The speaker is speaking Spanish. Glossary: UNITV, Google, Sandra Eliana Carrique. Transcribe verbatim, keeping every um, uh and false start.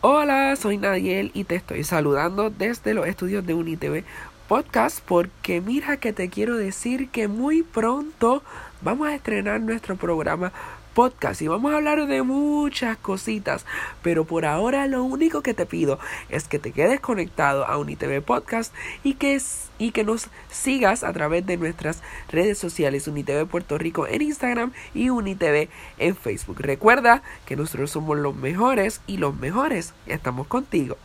Hola, soy Nadiel y te estoy saludando desde los estudios de UNITV Podcast porque mira que te quiero decir que muy pronto vamos a estrenar nuestro programa podcast y vamos a hablar de muchas cositas, pero por ahora lo único que te pido es que te quedes conectado a UNITV Podcast y que, y que nos sigas a través de nuestras redes sociales UNITV Puerto Rico en Instagram y UNITV en Facebook. Recuerda que nosotros somos los mejores y los mejores estamos contigo.